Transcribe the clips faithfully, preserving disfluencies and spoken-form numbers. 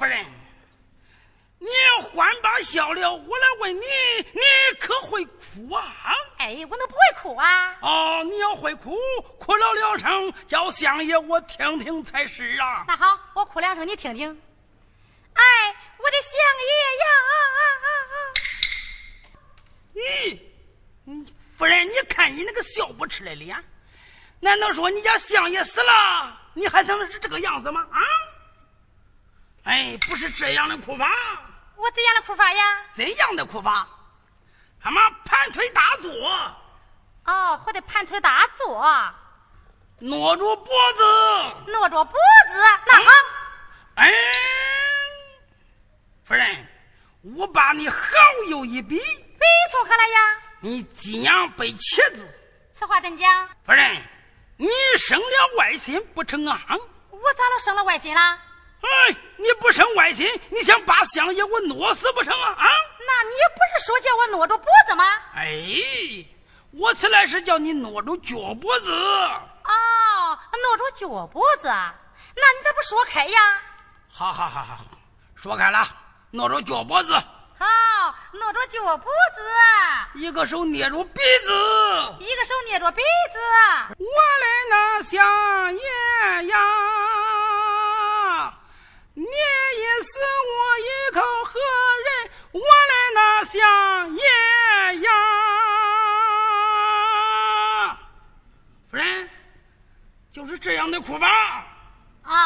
夫人，你欢吧笑了，我来问你，你可会哭啊？哎，我能不会哭啊？哦，你要会哭，哭了两声，叫相爷我听听才是啊。那好，我哭两声，你听听。哎，我的相爷呀！咦、嗯，夫人，你看你那个笑不吃的脸，难道说你家相爷死了，你还能是这个样子吗？啊？哎，不是这样的哭法。我怎样的哭法呀？怎样的哭法？什么盘腿大坐？哦，我得盘腿大坐，挪着脖子，挪着脖子。那好、嗯，哎，夫人，我把你好友一比，比从何来呀？你尽量背妻子。此话怎讲？夫人，你生了外心不成啊？我咋能生了外心了？哎，你不生外心，你想把相爷我挪死不成啊？啊？那你不是说叫我挪着脖子吗？哎，我此来是叫你挪着脚脖子。哦，挪着脚脖子，那你咋不说开呀？好好好好，说开了，挪着脚脖子。好，挪着脚脖子，一个手捏着鼻子，一个手捏着鼻子。我来那相爷呀！你也死我一口何人？我来拿相爷呀！夫人，就是这样的哭法。啊、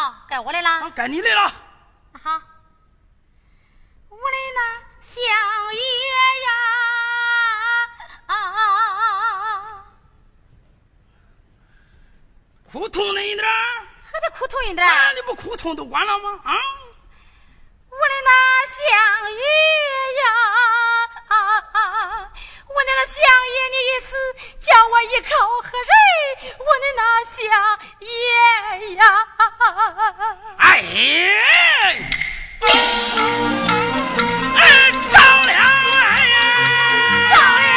哦，该我来了。啊，该你来了。那好，我来拿相爷呀！啊啊啊！哭痛了一点。还得哭痛一点、啊、你不哭痛都完了吗？啊！我的那相爷呀、啊啊、我的那相爷你一死叫我一口喝水，我的那相爷呀、啊、哎哎张良哎呀张良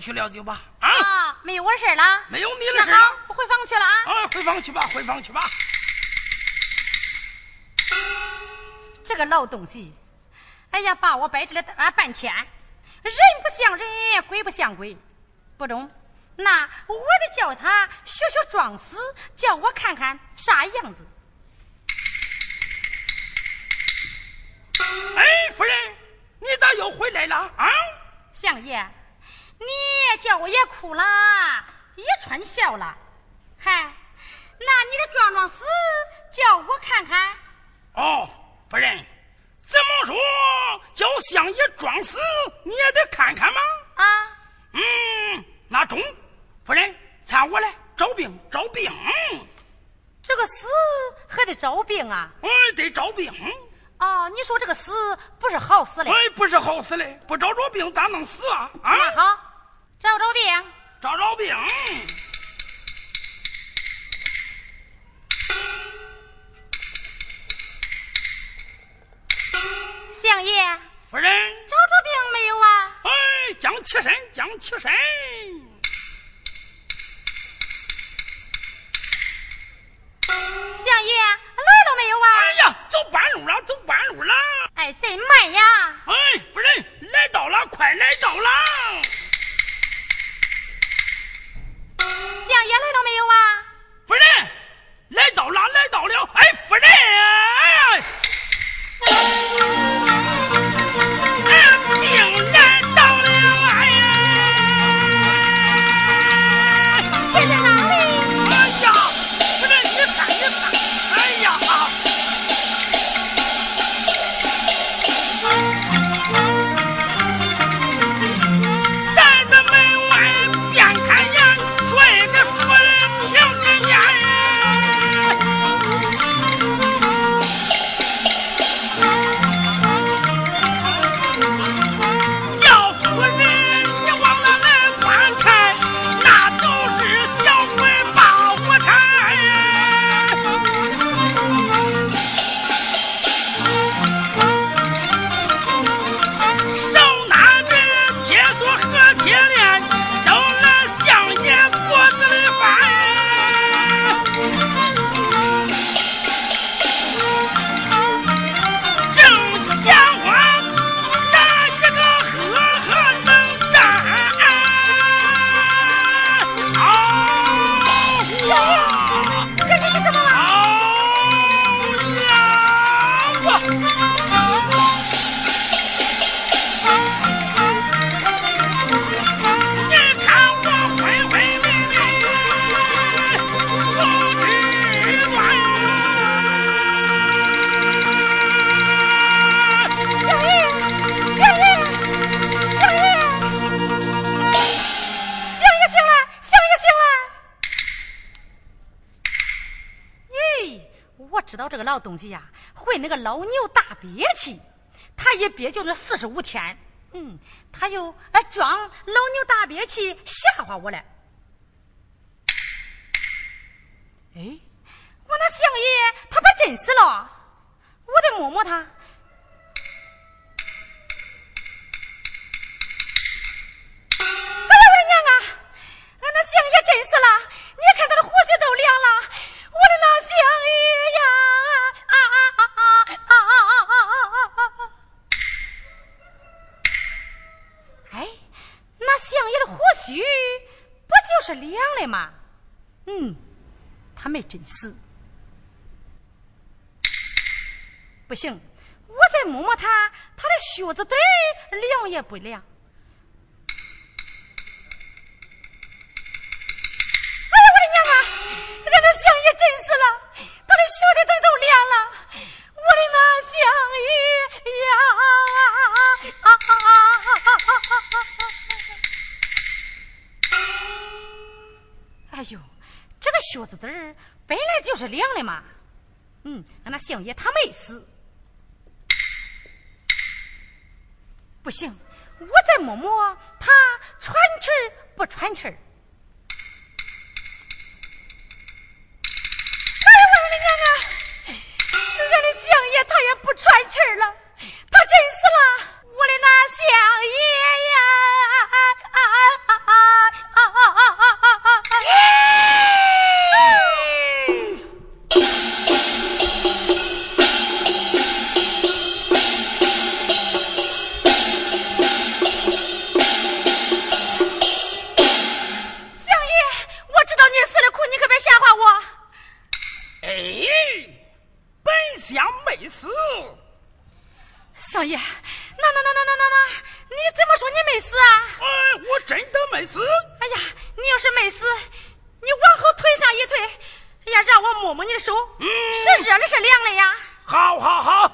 去了解吧。啊、哦，没有我事了，没有你的事了。那好，我回房去了啊。啊，回房去吧，回房去吧。这个老东西，哎呀，把我摆这了啊半天，人不像人，鬼不像鬼，不中。那我得叫他学学装死，叫我看看啥样子。哎，夫人，你咋又回来了啊？相爷。你叫我也哭了也穿笑了，嗨，那你得装装死叫我看看。哦，夫人，怎么说叫相爷装死你也得看看吗？啊，嗯，那中，夫人参我来招病招病。这个死还得招病啊？嗯，得招病。哦，你说这个死不是好死嘞？哎，不是好死嘞，不找着病咋能死啊？啊，那好，找着病，找着病。相爷，夫人，找着病没有啊？哎，将起身，将起身。相爷。知道这个老东西呀，会那个老牛大憋气，他一憋就是四十五天。嗯，他又哎装老牛大憋气吓唬我了。哎，我那相爷他把真死了，我得摸摸他。相爷真是了，你看他的胡须都凉了，我的老相爷呀！啊啊啊啊啊啊啊！哎，那相爷的胡须不就是凉了吗？嗯，他没真死。不行，我再摸摸他，他的靴子底儿凉也不凉。兄弟都都凉了，我的那相爷呀！啊啊啊啊！哎呦，这个靴子底儿本来就是凉的嘛。嗯，那相爷他没死。不行，我再摸摸他喘气儿不喘气儿。他也不喘气儿了，他真死了，我的那相爷呀！啊啊啊啊啊啊啊啊啊！相爷，我知道你死了苦，你可别吓唬我。哎。本相没死，相爷，那那那那那那那，你怎么说你没死啊？哎，我真的没死。哎呀，你要是没死，你往后退上一退，哎呀，让我摸摸你的手，嗯、是热的，是凉的呀。好，好，好。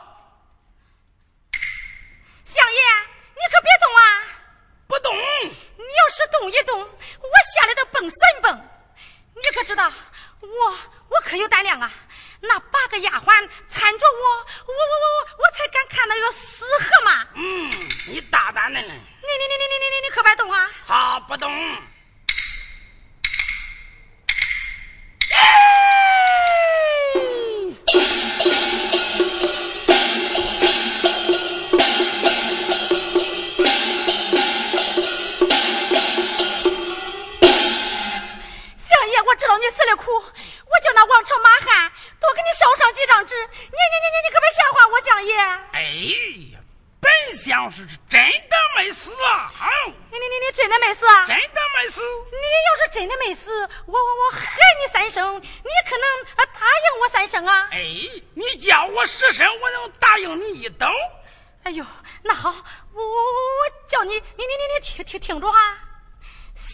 相爷，你可别动啊！不动。你要是动一动，我吓得都蹦三蹦。你可知道，我我可有胆量啊！那八个丫鬟缠着我，我我我我我才敢看那个死河马。嗯，你大胆的呢。你你你你你你你你可别动啊！好，不动。相爷，我知道你死了苦。我叫那王朝马汉多给你烧上几张纸，你你你你你可别吓唬我，相爷。哎，本相是真的没死啊！嗯、你你你你真的没死啊？真的没死。你要是真的没死，我我我喊你三声，你可能答应我三声啊？哎，你叫我十声，我能答应你一等。哎呦，那好，我我我叫你，你你你你听听听着啊，相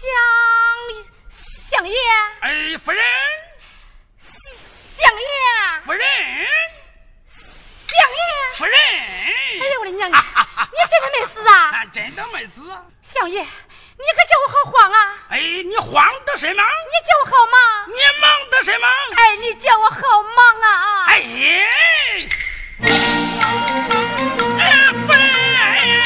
相爷。哎，夫人。相爷，夫人，相爷，夫人，哎呦我的娘啊！你真的没死啊？俺真的没死啊！相爷，你可叫我好慌啊！哎，你慌的什么？你叫我好忙。你忙的什么？哎，你叫我好忙啊！哎呀，哎，夫人，哎呀！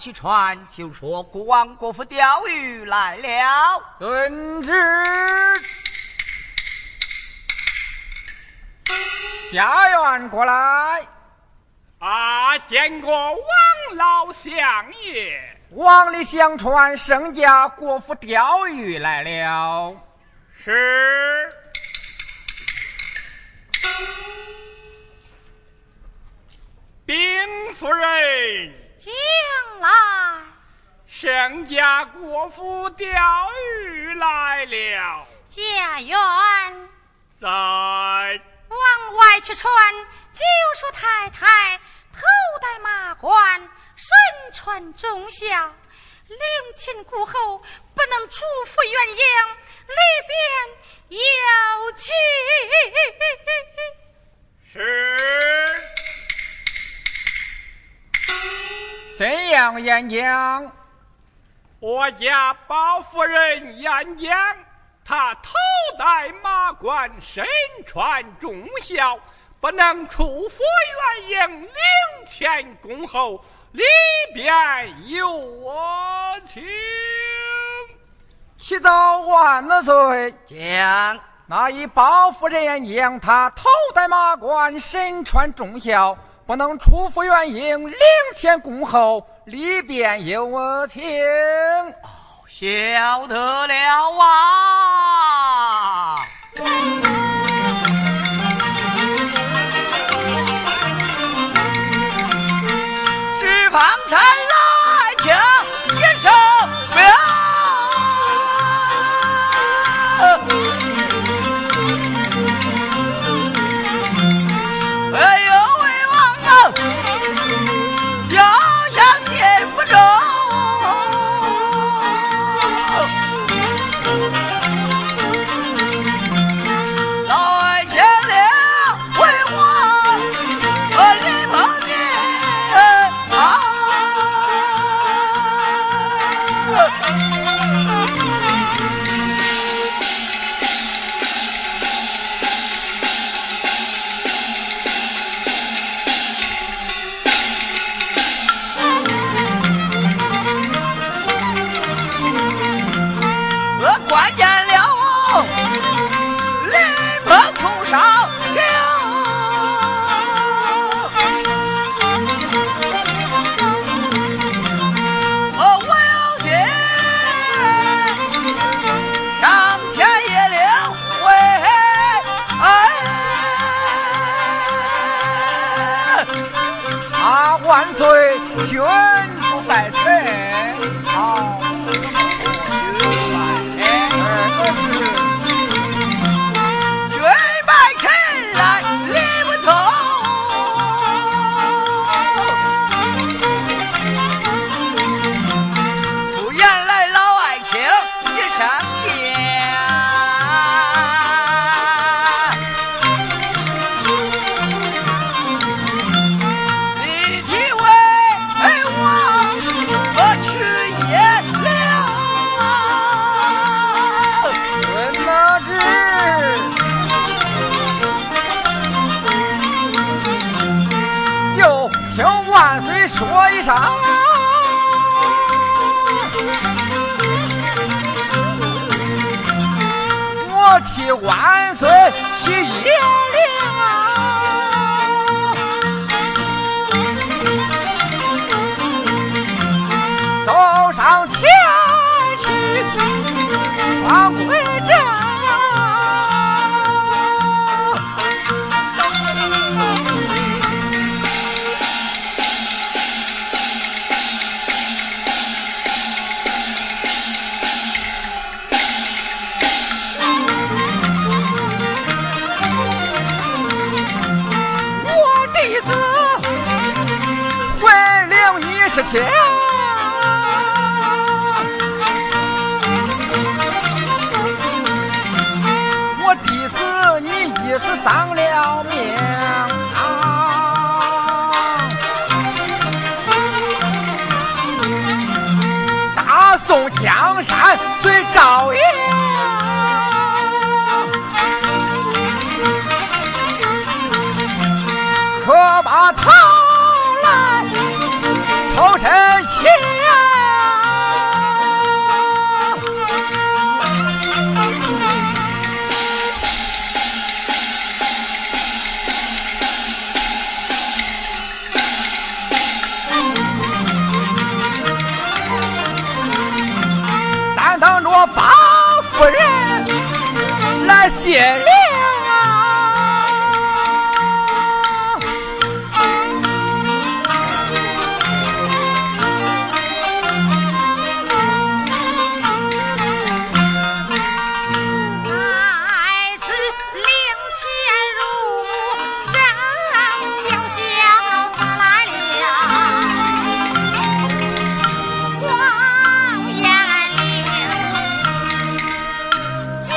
去传就说国王国父钓鱼来了，遵旨。家园过来。啊，见过王老相爷。王里相传圣驾国父钓鱼来了。是。禀夫人。请来，圣驾国父钓鱼来了。家园在。往外去传，九叔太太头戴马冠，身穿忠孝，六亲故后不能出府远迎，里边有请。是。怎样演讲？我家包夫人演讲，她头戴马冠，身穿忠孝，不能出府远迎，领前恭候，里边有我请。七道万岁！讲那一包夫人演讲，她头戴马冠，身穿忠孝。不能出府远迎，领前恭候，里边有我请。哦，晓得了啊！脂肪才来请一声表。起万岁喜迎灵啊！走上前去双跪正啊！我弟子婚龄一十天。 是丧了命啊！大宋江山随赵云，可把头来抽身起。 谢灵啊！爱子灵前入正要下他来了，王延龄就。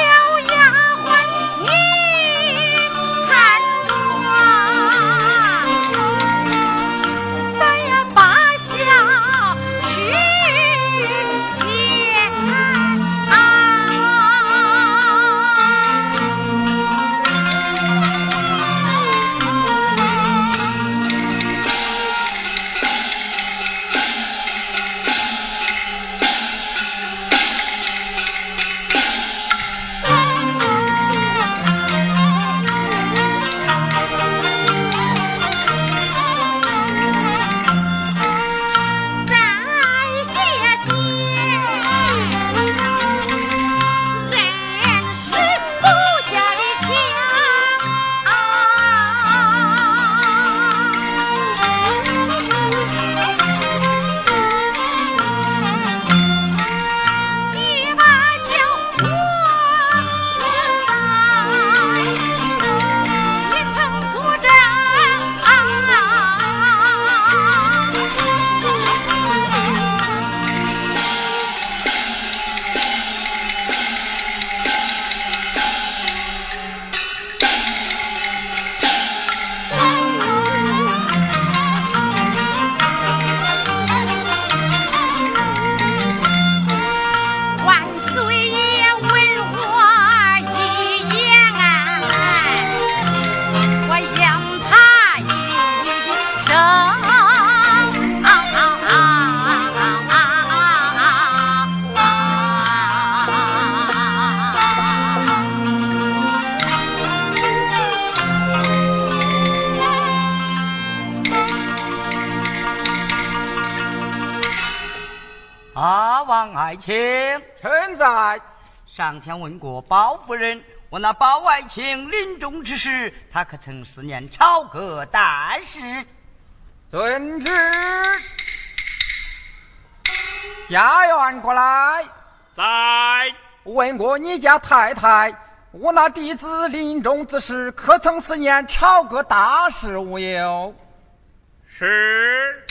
上前问过包夫人，我那包爱卿临终之时，他可曾思念朝歌大事？遵旨，家园过来。在。问过你家太太，我那弟子临终之时，可曾思念朝歌大事无忧？是。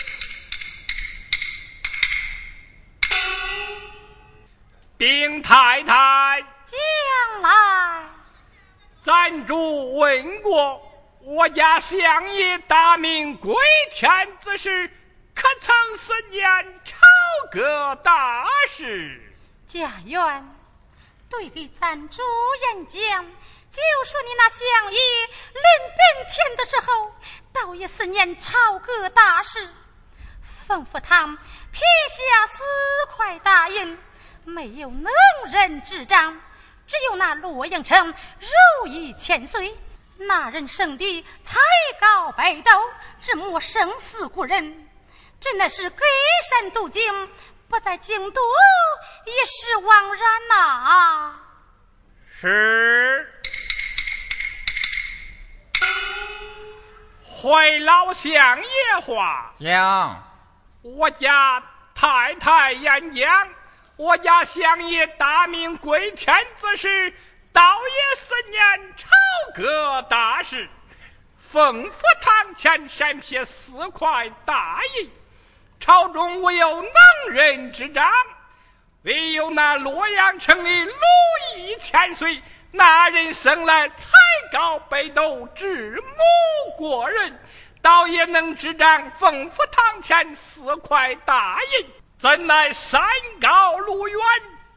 禀太太，将来暂住问过，我家相爷大明归天之时，可曾思念朝歌大事？家园对给咱主人讲，就说你那相爷临变天的时候，倒也思念朝歌大事，吩咐他撇下四块大印。 没有能人执掌，只有那洛阳城肉已千岁，那人生的才高百斗，只莫生死故人，真的是隔山渡井，不在京都一时枉然呐、啊、是回老乡野话娘，我家太太演讲，我家乡野大明归天子时，道爷四年朝歌大事，奉佛堂前山撇四块大印，朝中我有能人之长，唯有那洛阳城里路易千岁，那人生来才高北斗，智谋过人，倒也能执掌奉佛堂前四块大印，怎奈山高路远，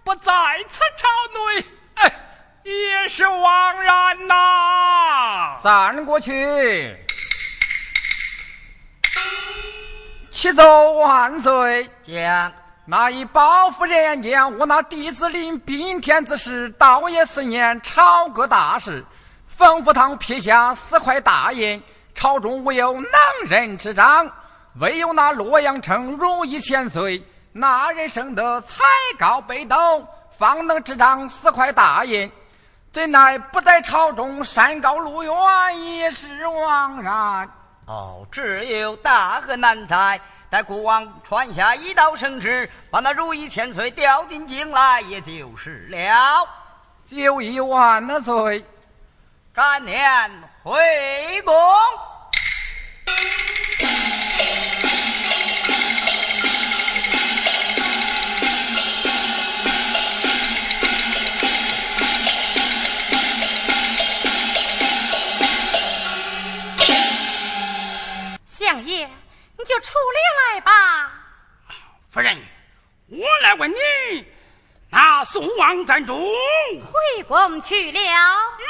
不在此朝内、哎、也是枉然呐。咱过去七奏万岁将，那以报复人言，我那弟子领兵天之时，道爷四年朝歌大事，奉佛堂撇下四块大印，朝中无有能人之长，唯有那洛阳城如一千岁，那人生得才高北斗，方能执掌四块大印，怎奈不在朝中，山高路远，也是枉然。哦，只有大河南才在国王传下一道圣旨，把那如意千岁调进京来，也就是了。就一万的岁，干年回宫。相爷，你就出来吧。夫人，我来问你，那宋王赞仲回宫去了，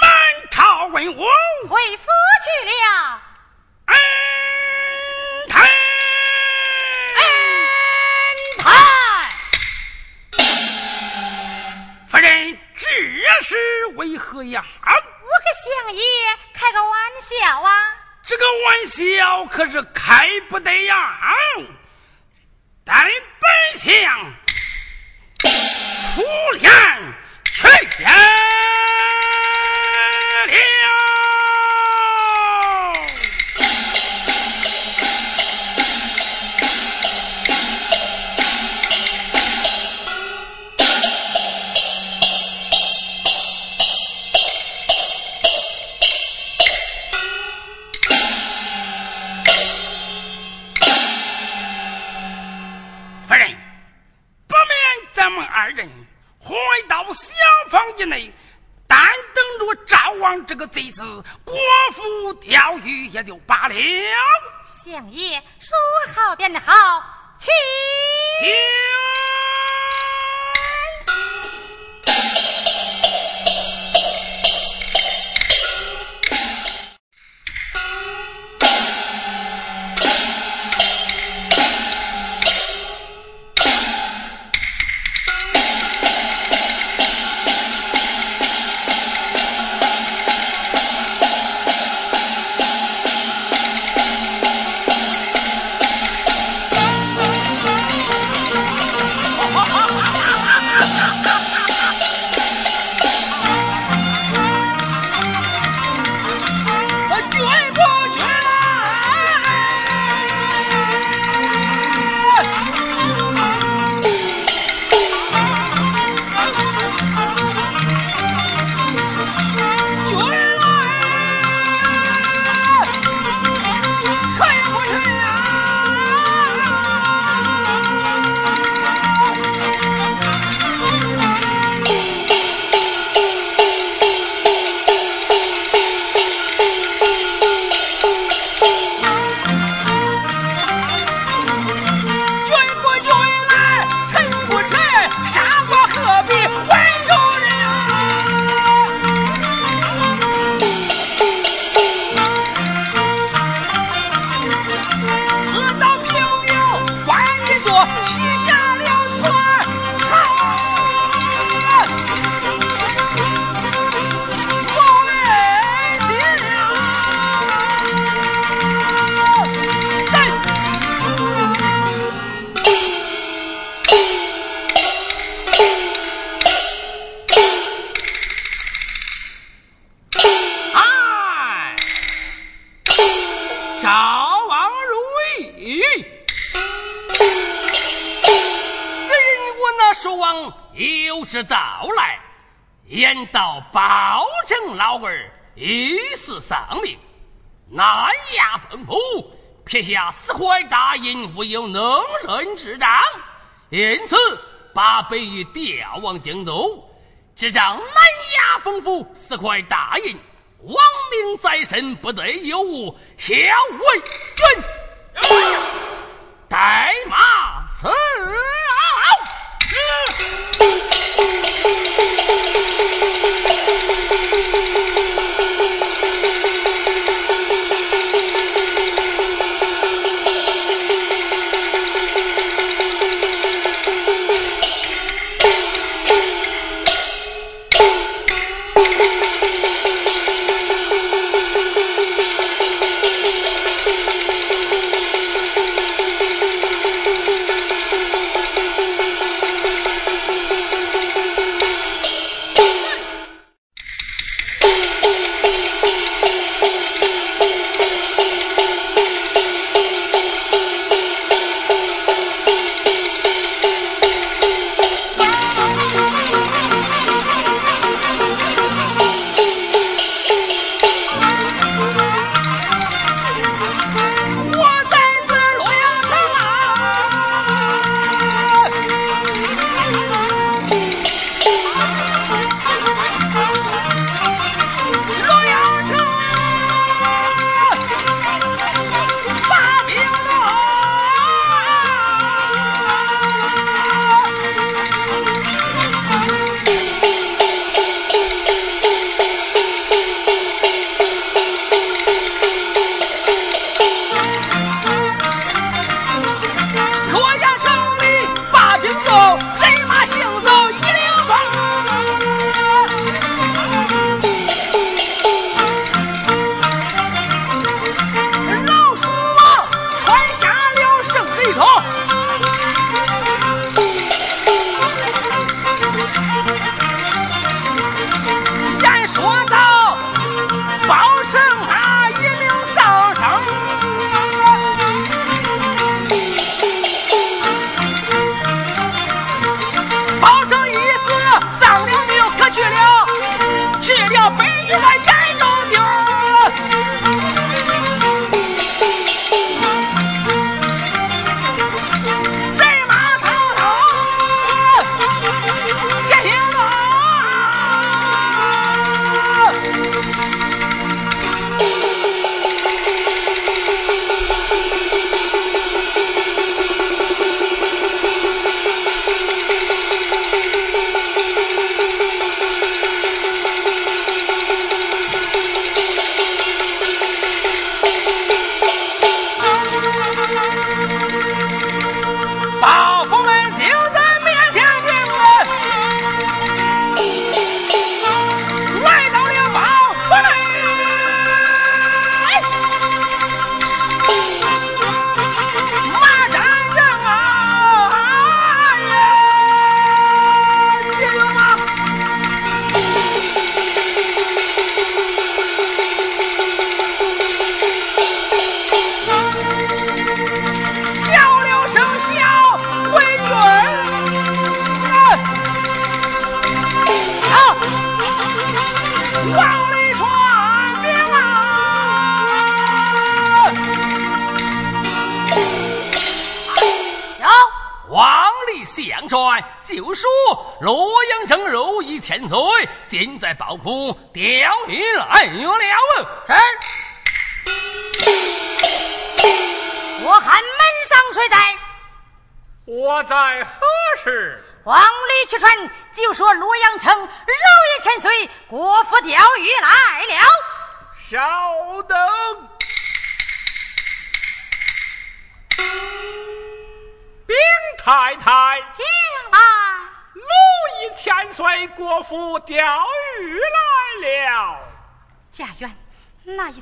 满朝文武回府去了，恩泰恩泰，夫人这是为何呀？我跟相爷开个玩笑啊。这个玩笑可是开不得呀！带本相出言去也了。小房以内，但等着赵王这个贼子国府钓鱼也就罢了。相爷说好便好，去叔王有旨到来，言道保证老儿一死丧命，南衙吩咐撇下四块大印，无有能人执掌，因此把北玉调往京都，执掌南衙吩咐四块大印，王命在身，不得有误，小为君待马伺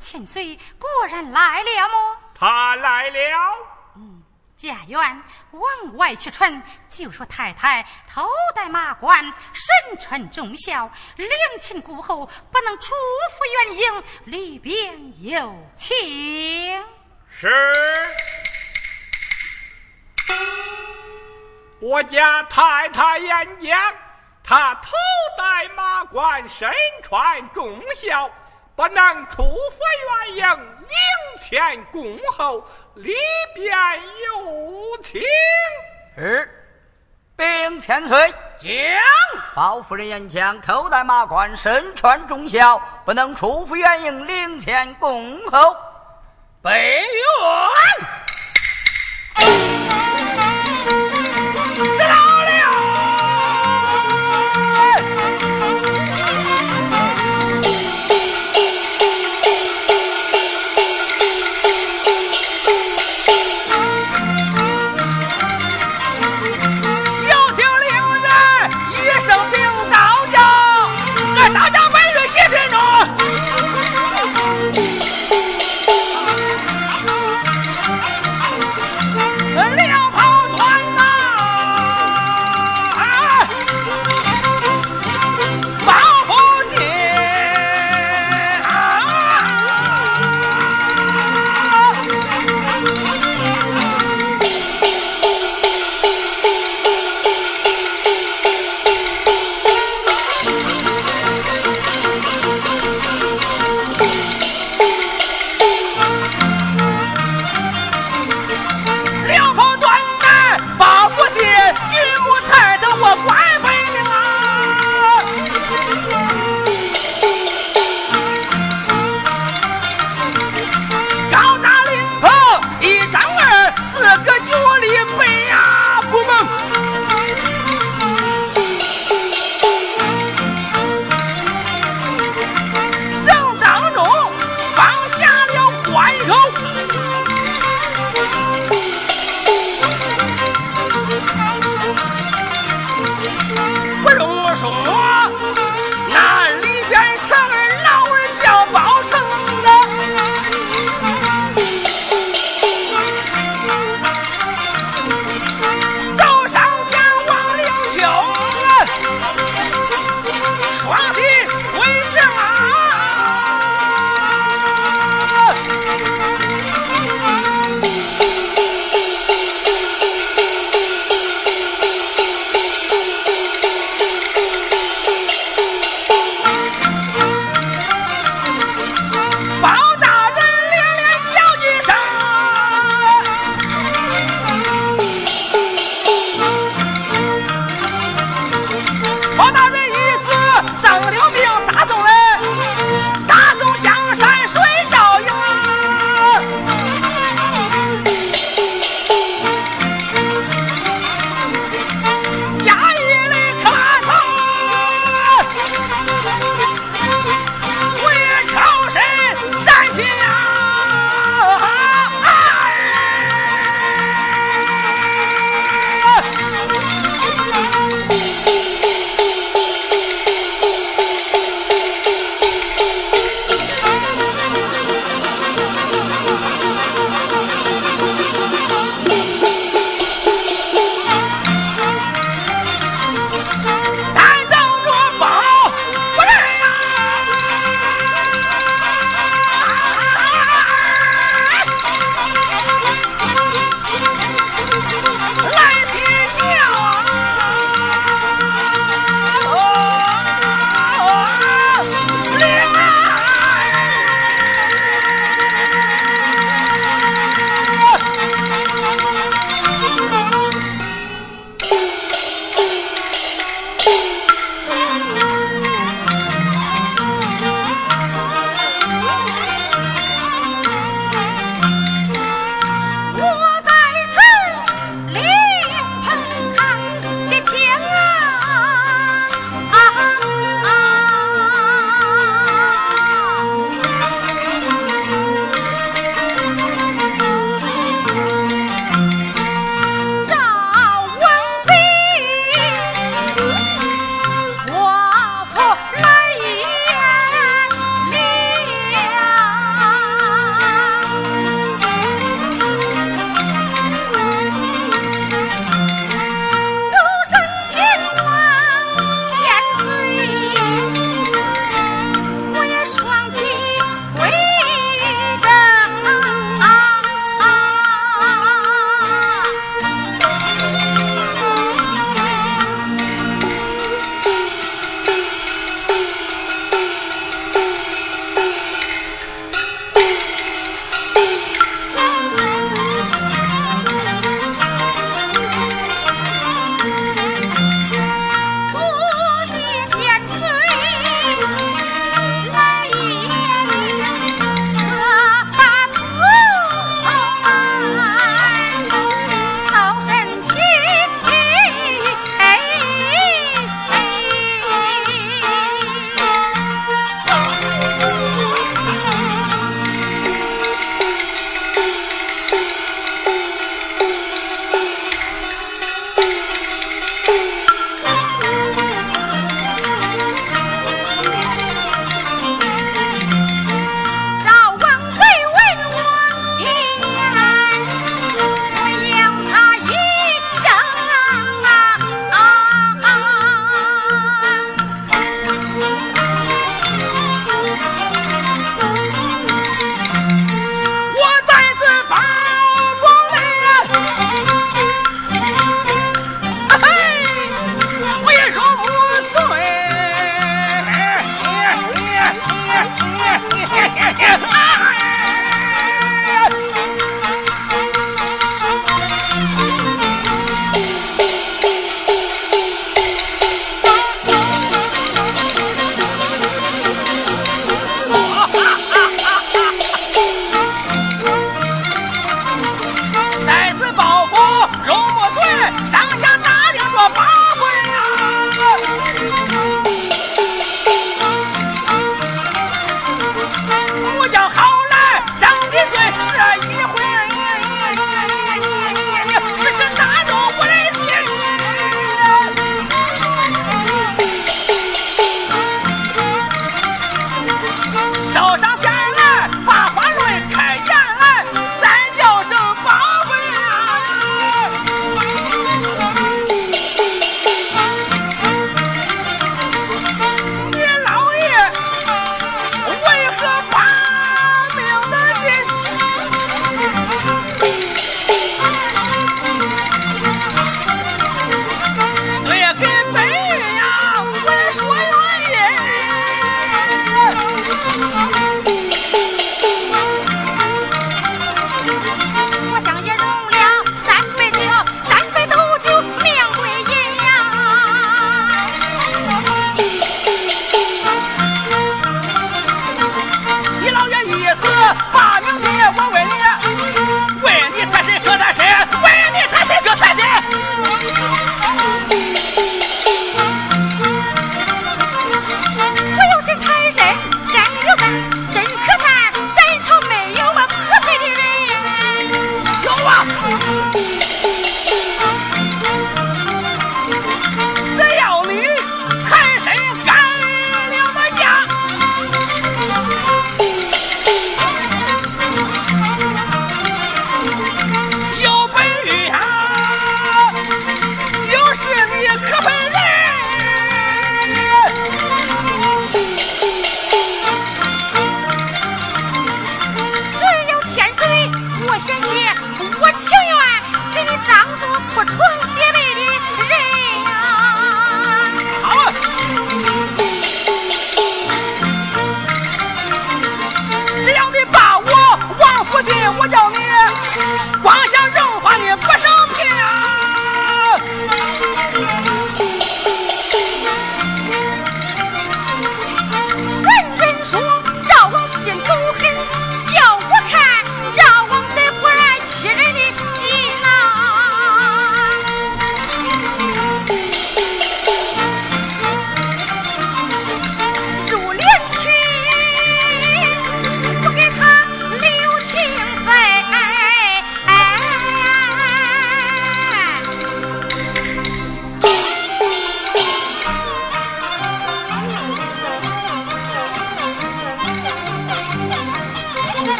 千岁果然来了么？他来了。嗯，家园往外去传，就说太太头戴马冠，身穿忠孝，良亲故后，不能出府远迎，里边有请。是。我家太太演讲，他头戴马冠，身穿重孝，不能出府远迎，迎前恭候，里边有请。是，禀千岁。讲。包夫人演讲，头戴马冠，身穿重孝，不能出府远迎，迎前恭候。备院。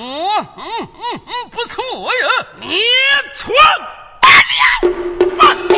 嗯嗯嗯，不错呀，你错不了。